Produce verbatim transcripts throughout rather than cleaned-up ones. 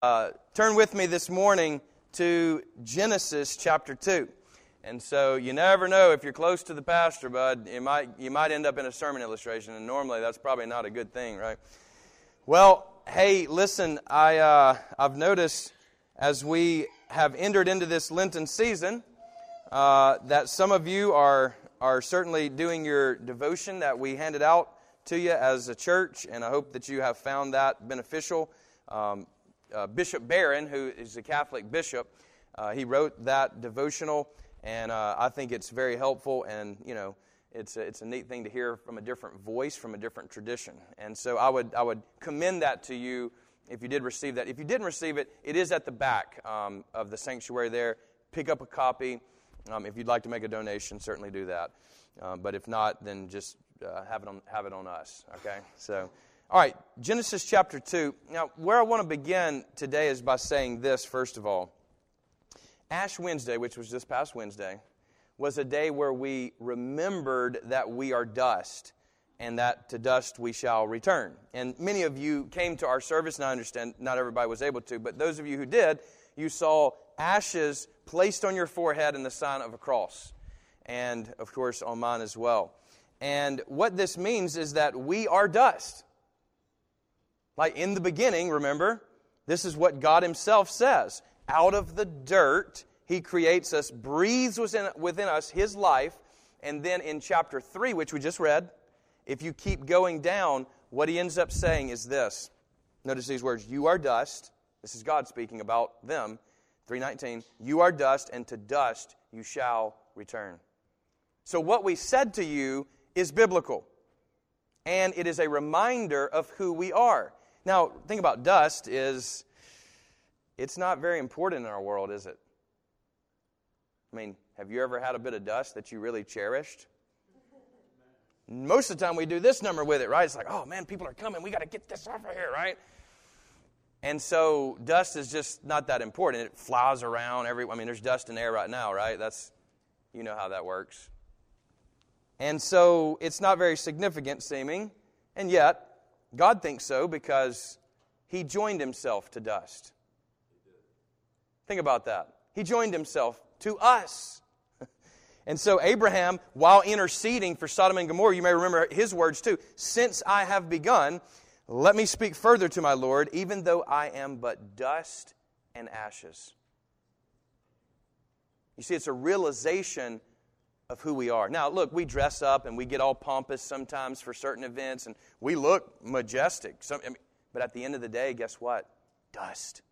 Uh, turn with me this morning to Genesis chapter two. And so you never know if you're close to the pastor, bud, you might, you might end up in a sermon illustration, and normally that's probably not a good thing, right? Well, hey, listen, I, uh, I've noticed as we have entered into this Lenten season uh, that some of you are, are certainly doing your devotion that we handed out to you as a church, and I hope that you have found that beneficial. Um Uh, Bishop Barron, who is a Catholic bishop, uh, he wrote that devotional, and uh, I think it's very helpful, and, you know, it's a, it's a neat thing to hear from a different voice, from a different tradition. And so I would I would commend that to you if you did receive that. If you didn't receive it, it is at the back um, of the sanctuary there. Pick up a copy. Um, if you'd like to make a donation, certainly do that. Uh, but if not, then just uh, have it on have it on us, okay? So... All right, Genesis chapter two. Now, where I want to begin today is by saying this, first of all. Ash Wednesday, which was this past Wednesday, was a day where we remembered that we are dust and that to dust we shall return. And many of you came to our service, and I understand not everybody was able to, but those of you who did, you saw ashes placed on your forehead in the sign of a cross, and, of course, on mine as well. And what this means is that we are dust. Like in the beginning, remember, this is what God Himself says. Out of the dirt, He creates us, breathes within, within us His life. And then in chapter three, which we just read, if you keep going down, what He ends up saying is this. Notice these words, you are dust. This is God speaking about them. three nineteen, you are dust, and to dust you shall return. So what we said to you is biblical. And it is a reminder of who we are. Now, the thing about dust is it's not very important in our world, is it? I mean, have you ever had a bit of dust that you really cherished? Most of the time we do this number with it, right? It's like, oh, man, people are coming. We got to get this off of here, right? And so dust is just not that important. It flies around. Every, I mean, there's dust in the air right now, right? That's, you know how that works. And so it's not very significant seeming. And yet, God thinks so because He joined Himself to dust. Think about that. He joined Himself to us. And so Abraham, while interceding for Sodom and Gomorrah, you may remember his words too, since I have begun, let me speak further to my Lord, even though I am but dust and ashes. You see, it's a realization of who we are. Now, look, we dress up and we get all pompous sometimes for certain events, and we look majestic. Some, I mean, but at the end of the day, guess what? Dust.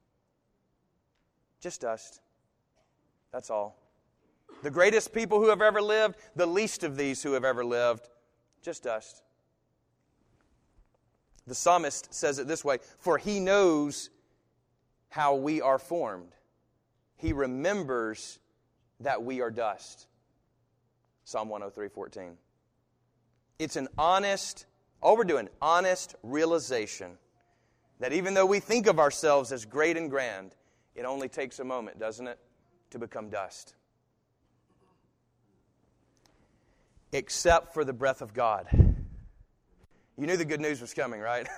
Just dust. That's all. The greatest people who have ever lived, the least of these who have ever lived, just dust. The psalmist says it this way, for He knows how we are formed. He remembers that we are dust. Psalm one oh three fourteen. It's an honest, all we're doing, honest realization that even though we think of ourselves as great and grand, it only takes a moment, doesn't it, to become dust. Except for the breath of God. You knew the good news was coming, right?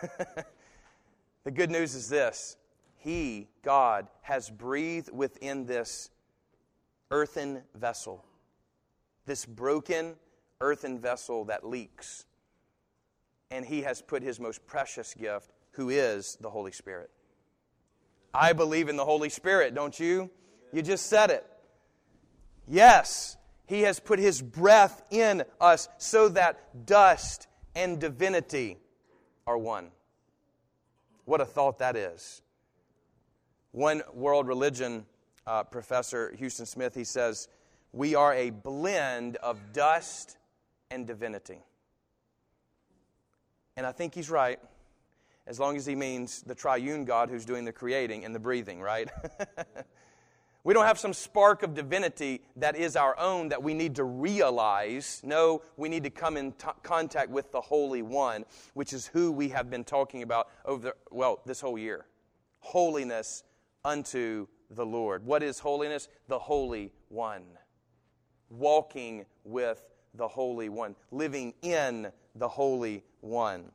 The good news is this. He, God, has breathed within this earthen vessel. This broken earthen vessel that leaks. And He has put His most precious gift, who is the Holy Spirit. I believe in the Holy Spirit, don't you? You just said it. Yes, He has put His breath in us so that dust and divinity are one. What a thought that is. One world religion uh, professor, Houston Smith, he says, we are a blend of dust and divinity. And I think he's right, as long as he means the triune God who's doing the creating and the breathing, right? We don't have some spark of divinity that is our own that we need to realize. No, we need to come in t- contact with the Holy One, which is who we have been talking about over, the, well, this whole year. Holiness unto the Lord. What is holiness? The Holy One. Walking with the Holy One, living in the Holy One.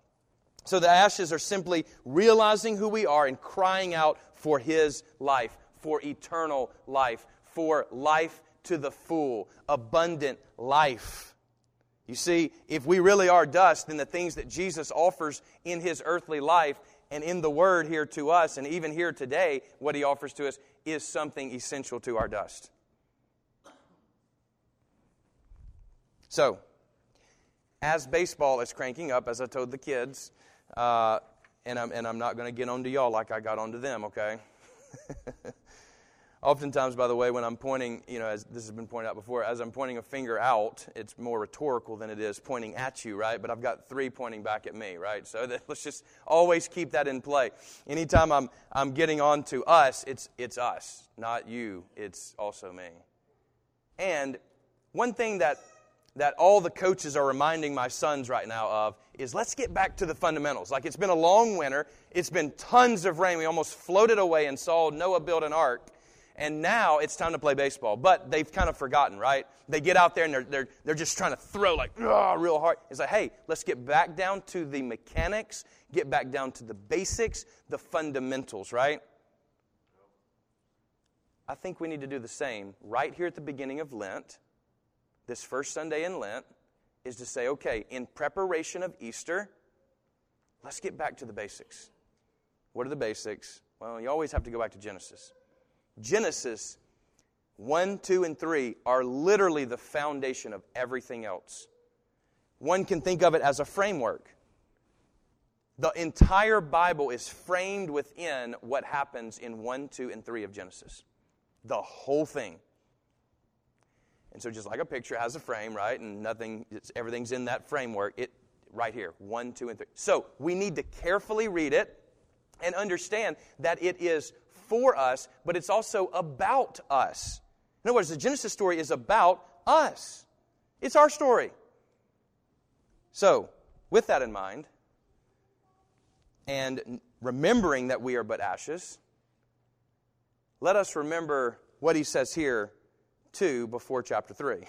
So the ashes are simply realizing who we are and crying out for His life, for eternal life, for life to the full, abundant life. You see, if we really are dust, then the things that Jesus offers in His earthly life and in the Word here to us, and even here today, what He offers to us is something essential to our dust. So, as baseball is cranking up, as I told the kids, uh, and, I'm, and I'm not going to get onto y'all like I got onto them, okay? Oftentimes, by the way, when I'm pointing, you know, as this has been pointed out before, as I'm pointing a finger out, it's more rhetorical than it is pointing at you, right? But I've got three pointing back at me, right? So that, let's just always keep that in play. Anytime I'm I'm getting on to us, it's it's us, not you. It's also me. And one thing that that all the coaches are reminding my sons right now of is let's get back to the fundamentals. Like, it's been a long winter. It's been tons of rain. We almost floated away and saw Noah build an ark. And now it's time to play baseball. But they've kind of forgotten, right? They get out there and they're they're, they're just trying to throw like real hard. It's like, hey, let's get back down to the mechanics, get back down to the basics, the fundamentals, right? I think we need to do the same right here at the beginning of Lent. This first Sunday in Lent is to say, okay, in preparation of Easter, let's get back to the basics. What are the basics? Well, you always have to go back to Genesis. Genesis one, two, and three are literally the foundation of everything else. One can think of it as a framework. The entire Bible is framed within what happens in one, two, and three of Genesis. The whole thing. And so just like a picture has a frame, right? And nothing, it's, everything's in that framework. It right here, one, two, and three. So we need to carefully read it and understand that it is for us, but it's also about us. In other words, the Genesis story is about us. It's our story. So, with that in mind, and remembering that we are but ashes, let us remember what he says here, two, before chapter three.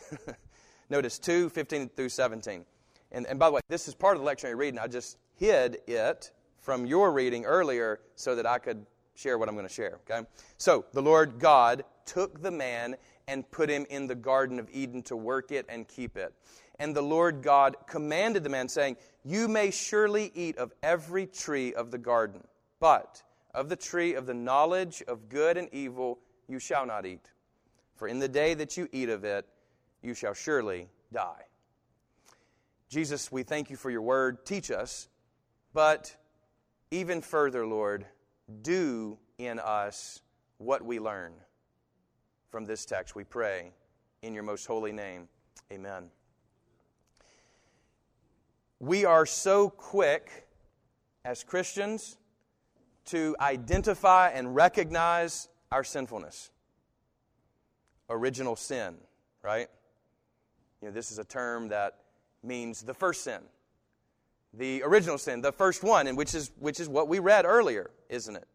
Notice two, fifteen through seventeen. And, and by the way, this is part of the lectionary reading. I just hid it from your reading earlier so that I could share what I'm going to share, okay? So, the Lord God took the man and put him in the Garden of Eden to work it and keep it. And the Lord God commanded the man, saying, "You may surely eat of every tree of the garden, but of the tree of the knowledge of good and evil you shall not eat. For in the day that you eat of it, you shall surely die." Jesus, we thank you for your word. Teach us, but even further, Lord, do in us what we learn from this text, we pray, in your most holy name. Amen. We are so quick as Christians to identify and recognize our sinfulness. Original sin, right? You know, this is a term that means the first sin. The original sin, the first one, and which is which is what we read earlier, isn't it?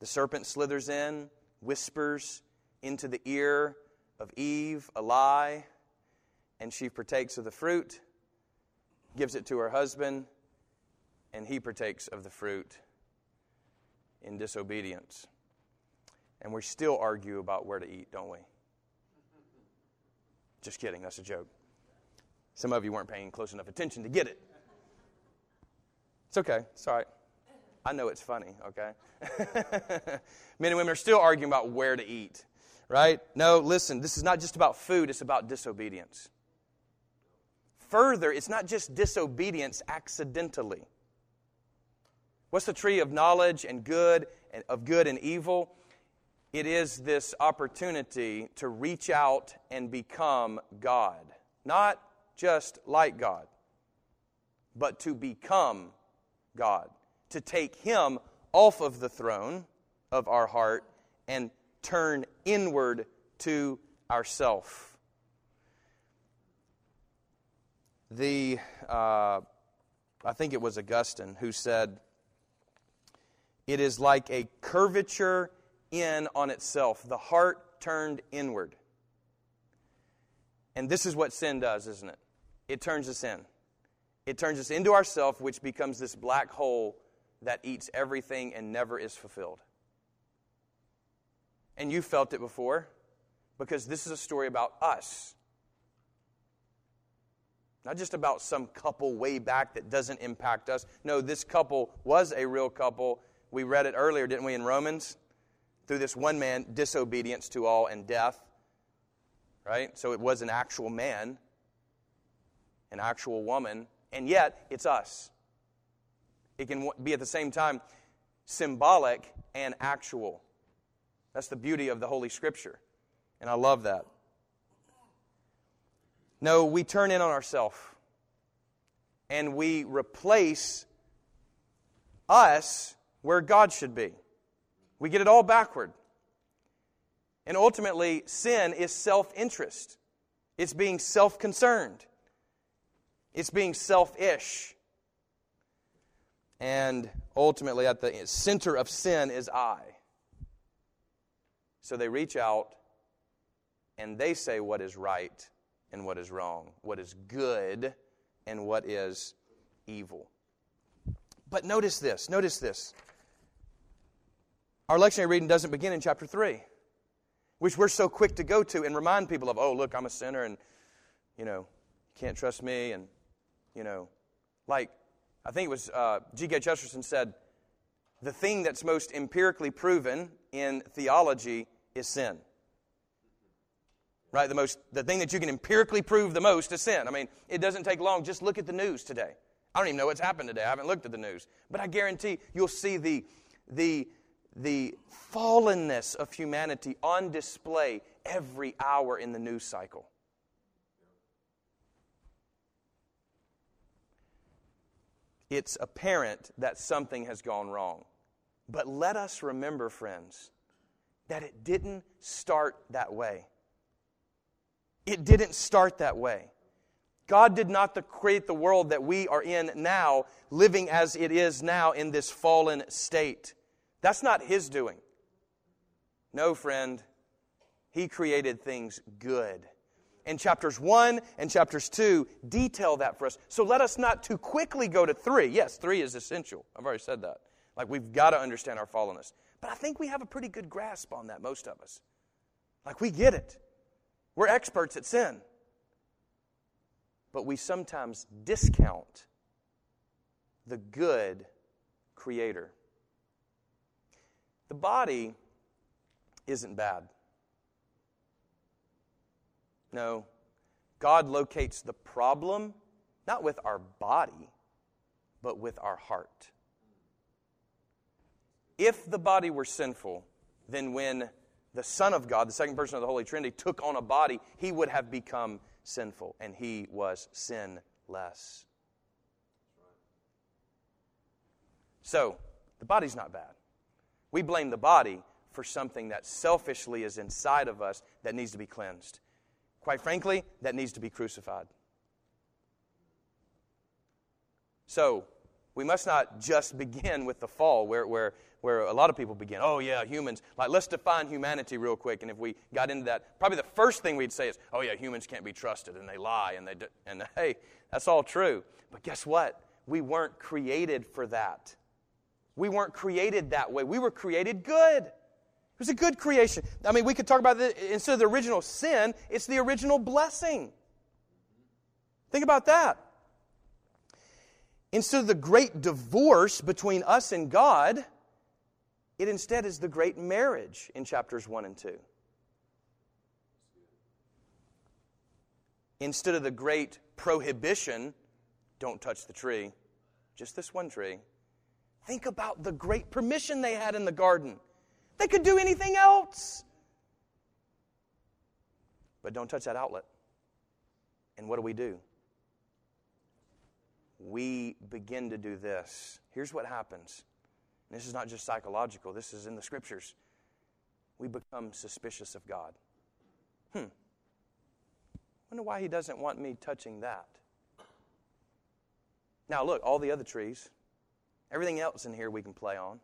The serpent slithers in, whispers into the ear of Eve a lie, and she partakes of the fruit, gives it to her husband, and he partakes of the fruit in disobedience. And we still argue about where to eat, don't we? Just kidding, that's a joke. Some of you weren't paying close enough attention to get it. It's okay. It's all right. I know it's funny, okay? Men and women are still arguing about where to eat, right? No, listen, this is not just about food. It's about disobedience. Further, it's not just disobedience accidentally. What's the tree of knowledge and good and of good and evil? It is this opportunity to reach out and become God. Not just like God, but to become God, to take Him off of the throne of our heart and turn inward to ourself. The, uh, I think it was Augustine who said, "It is like a curvature in on itself, the heart turned inward." And this is what sin does, isn't it? It turns us in. It turns us into ourself, which becomes this black hole that eats everything and never is fulfilled. And you felt it before, because this is a story about us. Not just about some couple way back that doesn't impact us. No, this couple was a real couple. We read it earlier, didn't we, in Romans? Through this one man, disobedience to all and death. Right? So it was an actual man, an actual woman, and yet it's us. It can be at the same time symbolic and actual. That's the beauty of the Holy Scripture, and I love that. No, we turn in on ourselves, and we replace us where God should be. We get it all backward. And ultimately, sin is self-interest. It's being self-concerned. It's being selfish. And ultimately, at the center of sin is I. So they reach out, and they say what is right and what is wrong, what is good and what is evil. But notice this, notice this. Our lectionary reading doesn't begin in chapter three, which we're so quick to go to and remind people of, oh, look, I'm a sinner, and, you know, can't trust me, and, you know, like, I think it was uh, G K Chesterton said, the thing that's most empirically proven in theology is sin. Right? The most, the thing that you can empirically prove the most is sin. I mean, it doesn't take long. Just look at the news today. I don't even know what's happened today. I haven't looked at the news. But I guarantee you'll see the the the fallenness of humanity on display every hour in the news cycle. It's apparent that something has gone wrong. But let us remember, friends, that it didn't start that way. It didn't start that way. God did not create the world that we are in now, living as it is now in this fallen state. That's not His doing. No, friend. He created things good. And chapters one and chapters two detail that for us. So let us not too quickly go to three. Yes, three is essential. I've already said that. Like, we've got to understand our fallenness. But I think we have a pretty good grasp on that, most of us. Like, we get it. We're experts at sin. But we sometimes discount the good Creator. The body isn't bad. No, God locates the problem not with our body, but with our heart. If the body were sinful, then when the Son of God, the second person of the Holy Trinity, took on a body, He would have become sinful, and He was sinless. So, the body's not bad. We blame the body for something that selfishly is inside of us that needs to be cleansed. Quite frankly, that needs to be crucified. So, we must not just begin with the fall where where where a lot of people begin. Oh, yeah, humans. Like, let's define humanity real quick. And if we got into that, probably the first thing we'd say is, oh, yeah, humans can't be trusted, and they lie, and they do, and hey, that's all true. But guess what? We weren't created for that. We weren't created that way. We were created good. It was a good creation. I mean, we could talk about the, instead of the original sin, it's the original blessing. Think about that. Instead of the great divorce between us and God, it instead is the great marriage in chapters one and two. Instead of the great prohibition, don't touch the tree, just this one tree, think about the great permission they had in the garden. They could do anything else. But don't touch that outlet. And what do we do? We begin to do this. Here's what happens. And this is not just psychological. This is in the Scriptures. We become suspicious of God. Hmm. I wonder why He doesn't want me touching that. Now look, all the other trees, everything else in here we can play on.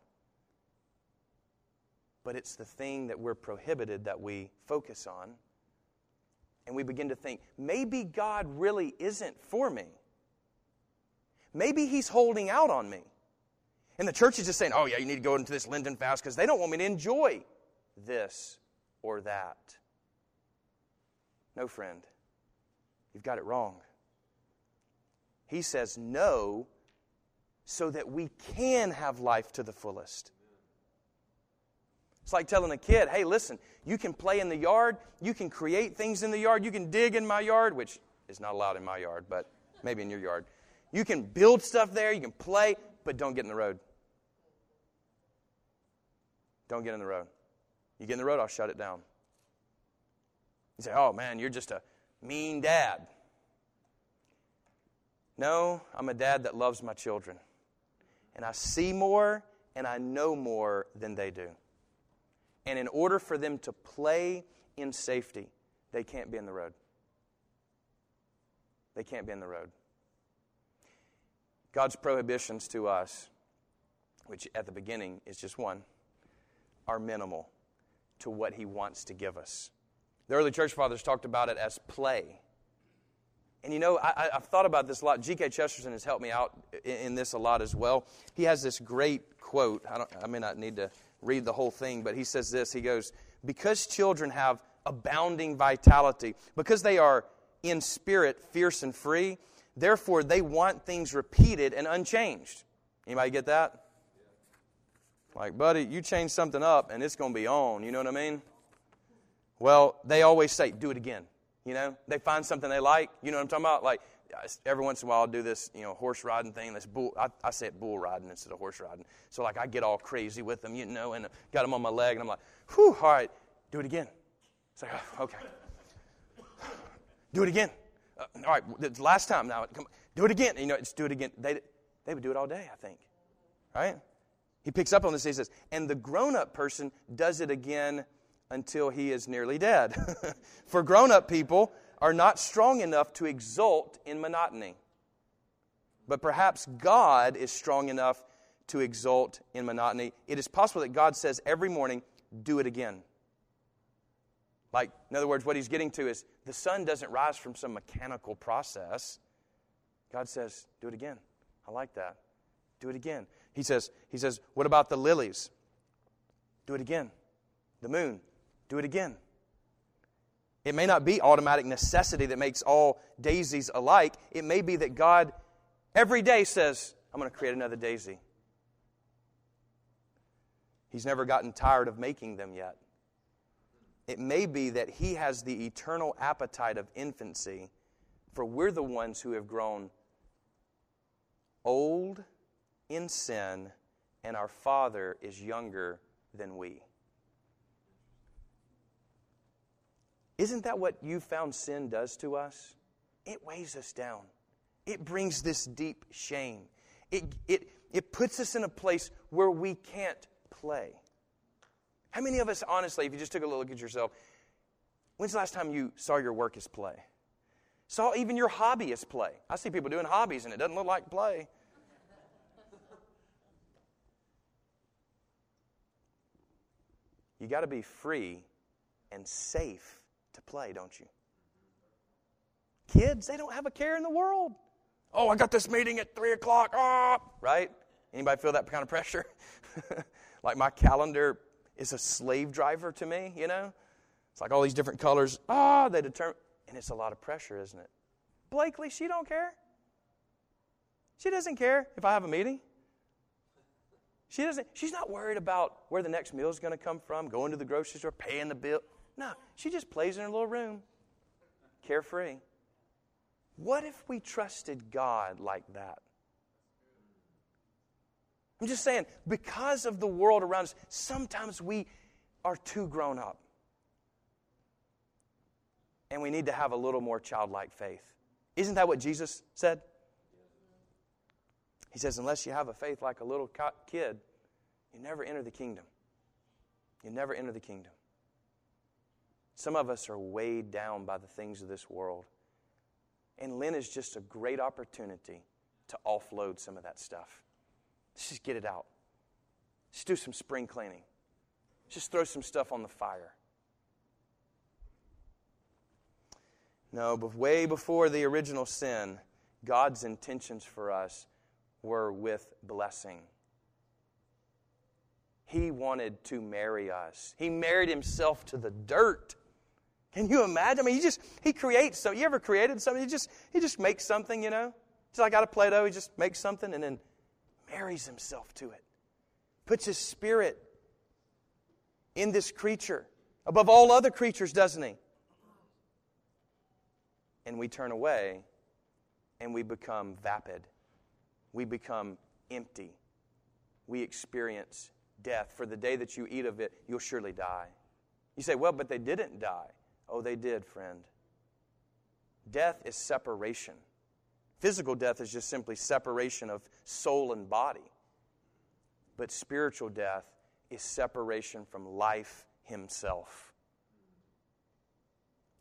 But it's the thing that we're prohibited that we focus on. And we begin to think, maybe God really isn't for me. Maybe he's holding out on me. And the church is just saying, oh yeah, you need to go into this Lenten fast because they don't want me to enjoy this or that. No, friend, you've got it wrong. He says no so that we can have life to the fullest. It's like telling a kid, hey, listen, you can play in the yard, you can create things in the yard, you can dig in my yard, which is not allowed in my yard, but maybe in your yard. You can build stuff there, you can play, but don't get in the road. Don't get in the road. You get in the road, I'll shut it down. You say, oh man, you're just a mean dad. No, I'm a dad that loves my children. And I see more and I know more than they do. And in order for them to play in safety, they can't be in the road. They can't be in the road. God's prohibitions to us, which at the beginning is just one, are minimal to what He wants to give us. The early church fathers talked about it as play. And you know, I, I've thought about this a lot. G K Chesterton has helped me out in, in this a lot as well. He has this great quote. I, don't, I may not need to read the whole thing, but he says this. He goes, because children have abounding vitality, because they are in spirit fierce and free, therefore they want things repeated and unchanged. Anybody get that? Like, buddy, you change something up and it's going to be on. You know what I mean? Well, they always say, do it again. You know, they find something they like. You know what I'm talking about? Like, every once in a while I'll do this, you know, horse riding thing. This bull, I, I say it bull riding instead of horse riding. So, like, I get all crazy with them, you know, and got them on my leg. And I'm like, whew, all right, do it again. It's like, oh, okay. Do it again. Uh, all right, last time now. Come, do it again. You know, just do it again. They, they would do it all day, I think. Right? He picks up on this. He says, and the grown-up person does it again until he is nearly dead. For grown-up people are not strong enough to exult in monotony. But perhaps God is strong enough to exult in monotony. It is possible that God says every morning, do it again. Like, in other words, what he's getting to is the sun doesn't rise from some mechanical process. God says, do it again. I like that. Do it again. He says, He says, what about the lilies? Do it again. The moon. Do it again. It may not be automatic necessity that makes all daisies alike. It may be that God every day says, I'm going to create another daisy. He's never gotten tired of making them yet. It may be that He has the eternal appetite of infancy, for we're the ones who have grown old in sin, and our Father is younger than we. Isn't that what you found sin does to us? It weighs us down. It brings this deep shame. It, it, it puts us in a place where we can't play. How many of us, honestly, if you just took a look at yourself, when's the last time you saw your work as play? Saw even your hobby as play? I see people doing hobbies and it doesn't look like play. You got to be free and safe to play, don't you? Kids, they don't have a care in the world. Oh, I got this meeting at three o'clock. Ah! Right? Anybody feel that kind of pressure? Like my calendar is a slave driver to me, you know? It's like all these different colors. Ah, they determine. And it's a lot of pressure, isn't it? Blakely, she don't care. She doesn't care if I have a meeting. She doesn't. She's not worried about where the next meal is going to come from, going to the grocery store, paying the bill. No, she just plays in her little room, carefree. What if we trusted God like that? I'm just saying, because of the world around us, sometimes we are too grown up. And we need to have a little more childlike faith. Isn't that what Jesus said? He says, unless you have a faith like a little kid, you never enter the kingdom. You never enter the kingdom. Some of us are weighed down by the things of this world. And Lent is just a great opportunity to offload some of that stuff. Let's just get it out. Let's do some spring cleaning. Let's just throw some stuff on the fire. No, but way before the original sin, God's intentions for us were with blessing. He wanted to marry us. He married himself to the dirt. Can you imagine? I mean, he just, he creates something. You ever created something? He just, he just makes something, you know? Just like out of Play-Doh, he just makes something and then marries himself to it. Puts his spirit in this creature. Above all other creatures, doesn't he? And we turn away and we become vapid. We become empty. We experience death. For the day that you eat of it, you'll surely die. You say, well, but they didn't die. Oh, they did, friend. Death is separation. Physical death is just simply separation of soul and body. But spiritual death is separation from life himself.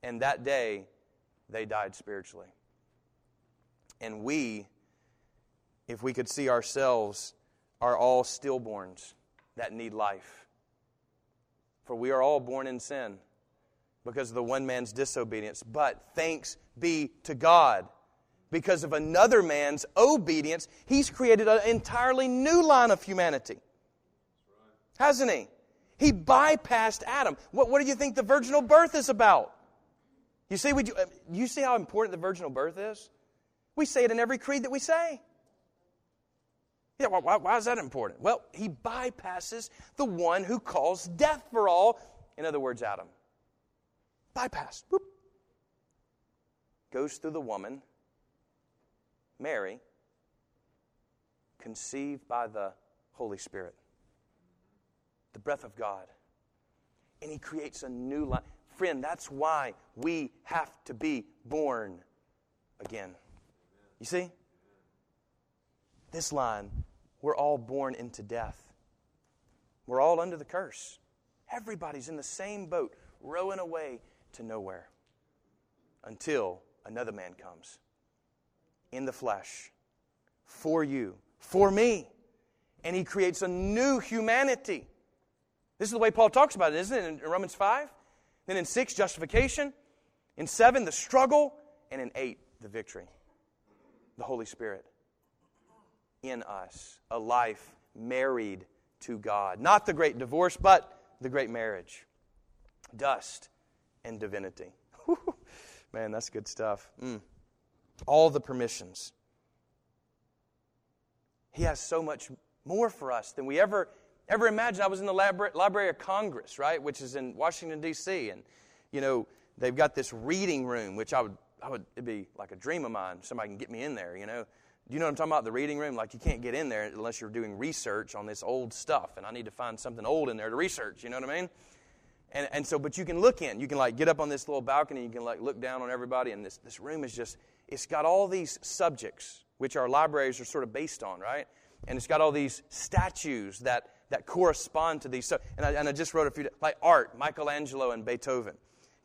And that day, they died spiritually. And we, if we could see ourselves, are all stillborns that need life. For we are all born in sin because of the one man's disobedience. But thanks be to God. Because of another man's obedience, He's created an entirely new line of humanity. Hasn't He? He bypassed Adam. What, what do you think the virginal birth is about? You see, we do, you see how important the virginal birth is? We say it in every creed that we say. Yeah, why, why is that important? Well, he bypasses the one who calls death for all. In other words, Adam. Bypassed. Boop. Goes through the woman, Mary, conceived by the Holy Spirit, the breath of God. And He creates a new life. Friend, that's why we have to be born again. You see? This line, we're all born into death. We're all under the curse. Everybody's in the same boat, rowing away to nowhere until another man comes in the flesh for you, for me. And He creates a new humanity. This is the way Paul talks about it, isn't it? In Romans five. Then in six, justification. In seven, the struggle. And in eight, the victory. The Holy Spirit in us. A life married to God. Not the great divorce, but the great marriage. Dust and divinity. Whew. Man, that's good stuff. Mm. All the permissions. He has so much more for us than we ever Ever imagine? I was in the Libra- Library of Congress, right, which is in Washington, D C, and, you know, they've got this reading room, which I would, I would, it'd be like a dream of mine. Somebody can get me in there, you know. Do you know what I'm talking about? The reading room, like you can't get in there unless you're doing research on this old stuff, and I need to find something old in there to research, you know what I mean? And and so, but you can look in. You can, like, get up on this little balcony. You can, like, look down on everybody, and this, this room is just, it's got all these subjects, which our libraries are sort of based on, right? And it's got all these statues that that correspond to these. So, and, I, and I just wrote a few, like art, Michelangelo and Beethoven,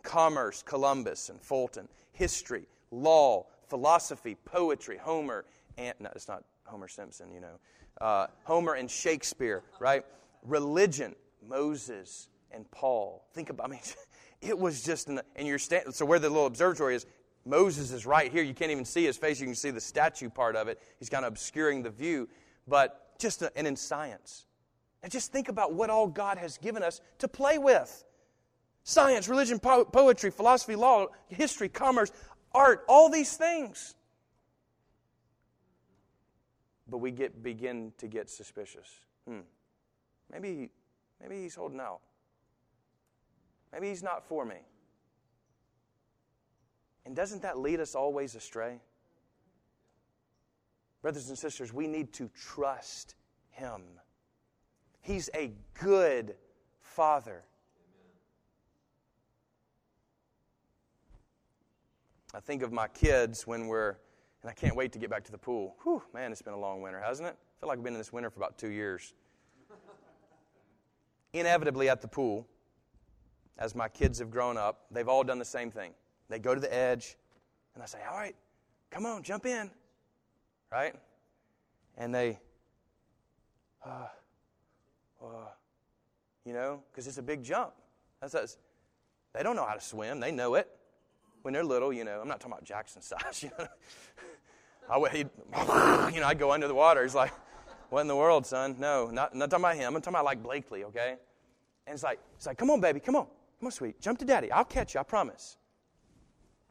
commerce, Columbus and Fulton, history, law, philosophy, poetry, Homer, and no, it's not Homer Simpson, you know, uh, Homer and Shakespeare, right? Religion, Moses and Paul. Think about, I mean, it was just, an, and you're standing, so where the little observatory is, Moses is right here. You can't even see his face. You can see the statue part of it. He's kind of obscuring the view, but just, a, and in science. And just think about what all God has given us to play with. Science, religion, po- poetry, philosophy, law, history, commerce, art, all these things. But we get begin to get suspicious. Hmm. Maybe, maybe He's holding out. Maybe He's not for me. And doesn't that lead us always astray? Brothers and sisters, we need to trust Him. He's a good Father. I think of my kids when we're, and I can't wait to get back to the pool. Whew, man, it's been a long winter, hasn't it? I feel like I've been in this winter for about two years. Inevitably at the pool, as my kids have grown up, they've all done the same thing. They go to the edge, and I say, all right, come on, jump in. Right? And they, uh, Uh, you know, because it's a big jump. That's, that's, they don't know how to swim. They know it. When they're little, you know, I'm not talking about Jackson size, you know. I would, he'd, you know, I'd go under the water. He's like, what in the world, son? No, not, not talking about him. I'm talking about like Blakely, okay? And it's like, it's like, come on, baby, come on. Come on, sweet. Jump to daddy. I'll catch you, I promise.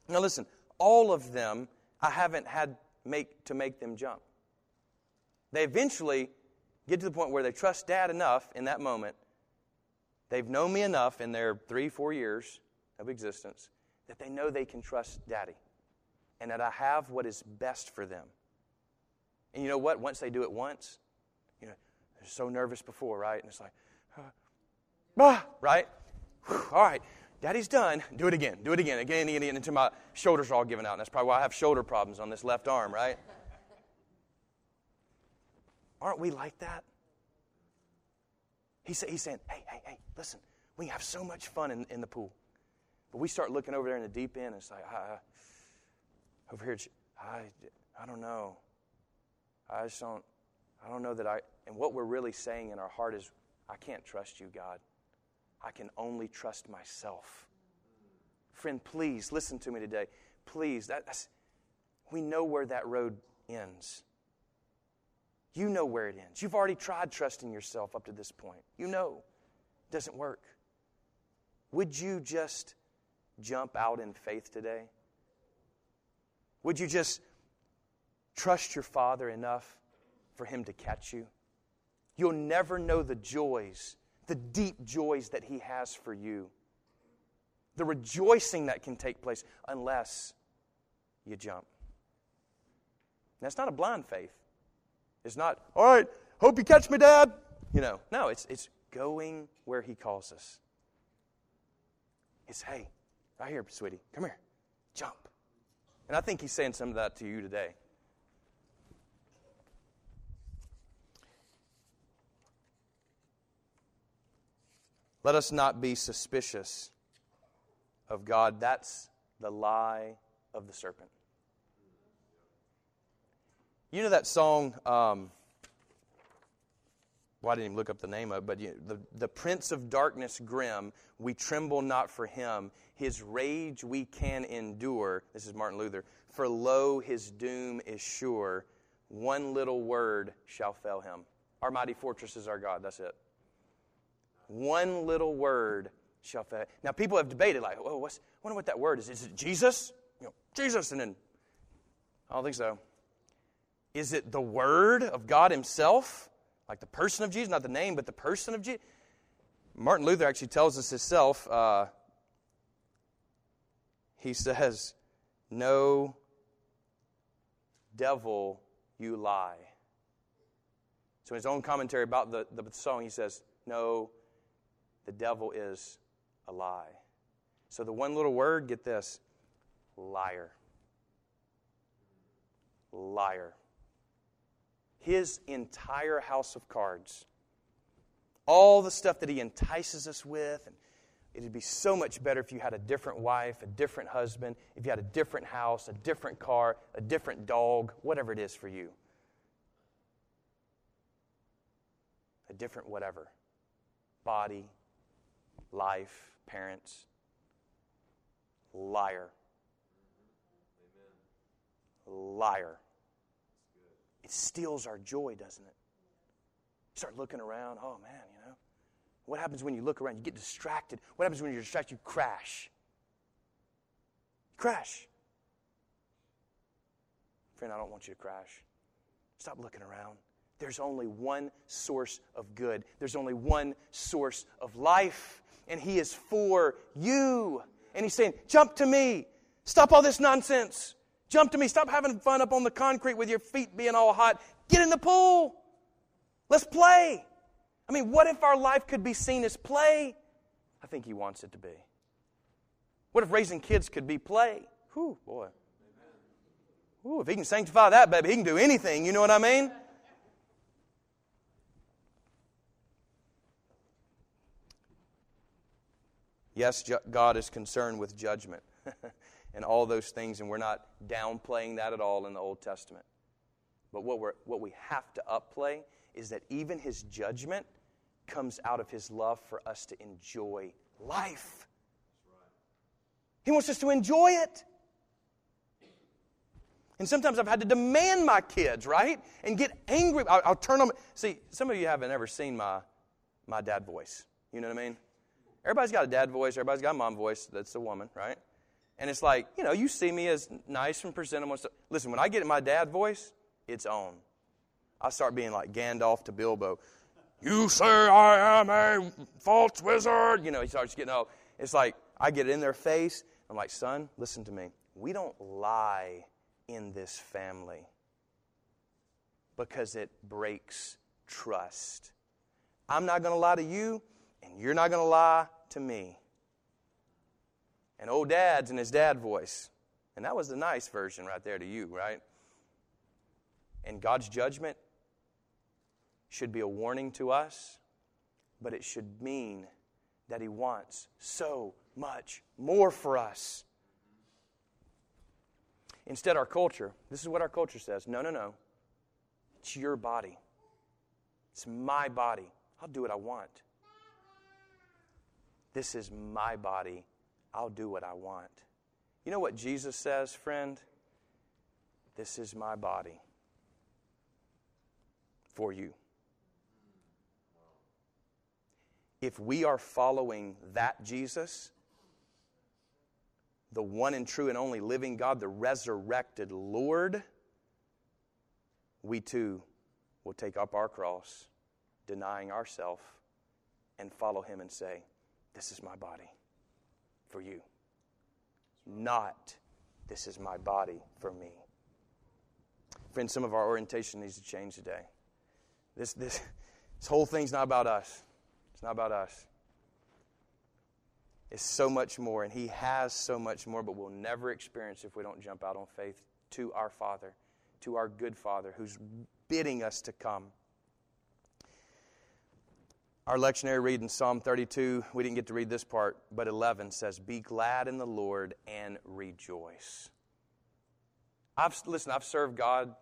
Now listen, all of them, I haven't had make to make them jump. They eventually get to the point where they trust dad enough in that moment. They've known me enough in their three, four years of existence that they know they can trust daddy and that I have what is best for them. And you know what? Once they do it once, you know, they're so nervous before, right? And it's like, ah, ah, right? Whew, all right, daddy's done. Do it again. Do it again. Again, again, again, until my shoulders are all given out. And that's probably why I have shoulder problems on this left arm, right? Aren't we like that? He's saying, hey, hey, hey, listen, we can have so much fun in, in the pool. But we start looking over there in the deep end, and it's like, I, I, over here, it's, I, I don't know. I just don't, I don't know that I, and what we're really saying in our heart is, I can't trust you, God. I can only trust myself. Friend, please, listen to me today. Please, that, that's, we know where that road ends. You know where it ends. You've already tried trusting yourself up to this point. You know it doesn't work. Would you just jump out in faith today? Would you just trust your Father enough for Him to catch you? You'll never know the joys, the deep joys that He has for you, the rejoicing that can take place unless you jump. Now, it's not a blind faith. It's not, all right, hope you catch me, Dad. You know, no, it's it's going where He calls us. It's, hey, right here, sweetie, come here, jump. And I think He's saying some of that to you today. Let us not be suspicious of God. That's the lie of the serpent. You know that song, um, well, I didn't even look up the name of it, but you know, the, the Prince of Darkness grim, we tremble not for him. His rage we can endure. This is Martin Luther. For lo, his doom is sure. One little word shall fail him. Our mighty fortress is our God. That's it. One little word shall fail him. Now, people have debated, like, oh, what's, I wonder what that word is. Is it Jesus? You know, Jesus, and then, I don't think so. Is it the Word of God Himself? Like the person of Jesus? Not the name, but the person of Jesus? Martin Luther actually tells us himself, uh, he says, no, devil, you lie. So in his own commentary about the, the song, he says, no, the devil is a lie. So the one little word, get this, liar. Liar. His entire house of cards, all the stuff that he entices us with, and it'd be so much better if you had a different wife, a different husband, if you had a different house, a different car, a different dog, whatever it is for you. A different whatever. Body, life, parents. Liar. Amen. Liar. It steals our joy, doesn't it? Start looking around. Oh, man, you know. What happens when you look around? You get distracted. What happens when you're distracted? You crash. You crash. Friend, I don't want you to crash. Stop looking around. There's only one source of good. There's only one source of life. And He is for you. And He's saying, jump to me. Stop all this nonsense. Jump to me. Stop having fun up on the concrete with your feet being all hot. Get in the pool. Let's play. I mean, what if our life could be seen as play? I think He wants it to be. What if raising kids could be play? Whew, boy. Ooh, if He can sanctify that, baby, He can do anything. You know what I mean? Yes, ju- God is concerned with judgment. And all those things, and we're not downplaying that at all in the Old Testament. But what we're what we have to upplay is that even His judgment comes out of His love for us to enjoy life. He wants us to enjoy it. And sometimes I've had to demand my kids, right? And get angry. I'll, I'll turn them. See, some of you haven't ever seen my, my dad voice. You know what I mean? Everybody's got a dad voice. Everybody's got a mom voice. That's a woman, right? And it's like, you know, you see me as nice and presentable. And stuff. Listen, when I get in my dad voice, it's on. I start being like Gandalf to Bilbo. You say I am a false wizard. You know, he starts getting all. It's like I get in their face. I'm like, son, listen to me. We don't lie in this family because it breaks trust. I'm not going to lie to you, and you're not going to lie to me. And old dad's in his dad voice. And that was the nice version right there to you, right? And God's judgment should be a warning to us, but it should mean that He wants so much more for us. Instead, our culture, this is what our culture says. No, no, no. It's your body. It's my body. I'll do what I want. This is my body. I'll do what I want. You know what Jesus says, friend? This is my body for you. If we are following that Jesus, the one and true and only living God, the resurrected Lord, we too will take up our cross, denying ourselves, and follow Him and say, this is my body for you. Not, this is my body for me. Friends, some of our orientation needs to change today. This, this, this whole thing's not about us. It's not about us. It's so much more, and He has so much more, but we'll never experience if we don't jump out on faith to our Father, to our good Father, who's bidding us to come. Our lectionary read in Psalm thirty-two, we didn't get to read this part, but eleven says, be glad in the Lord and rejoice. I've Listen, I've served God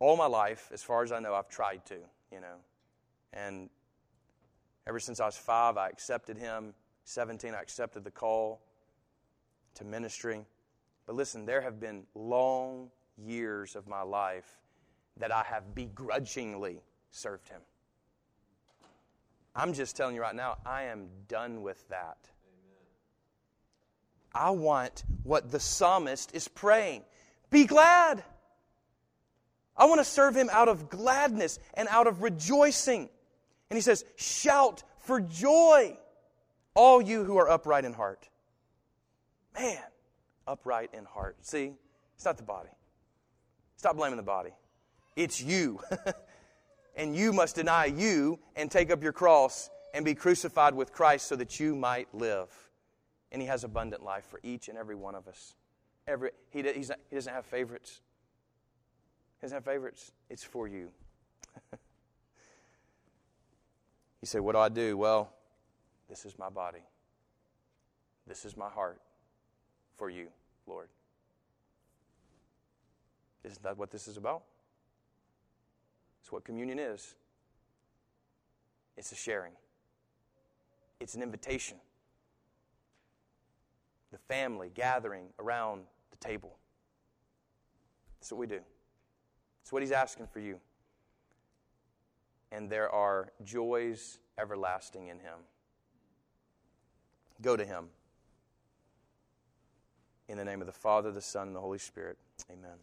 all my life. As far as I know, I've tried to, you know. And ever since I was five, I accepted Him. seventeen, I accepted the call to ministry. But listen, there have been long years of my life that I have begrudgingly served Him. I'm just telling you right now, I am done with that. Amen. I want what the psalmist is praying. Be glad. I want to serve Him out of gladness and out of rejoicing. And he says, shout for joy, all you who are upright in heart. Man, upright in heart. See, it's not the body. Stop blaming the body. It's you. And you must deny you and take up your cross and be crucified with Christ so that you might live. And He has abundant life for each and every one of us. Every He, he's not, he doesn't have favorites. He doesn't have favorites. It's for you. You say, what do I do? Well, this is my body. This is my heart for you, Lord. Isn't that what this is about? It's what communion is. It's a sharing. It's an invitation. The family gathering around the table. That's what we do. It's what He's asking for you. And there are joys everlasting in Him. Go to Him. In the name of the Father, the Son, and the Holy Spirit. Amen.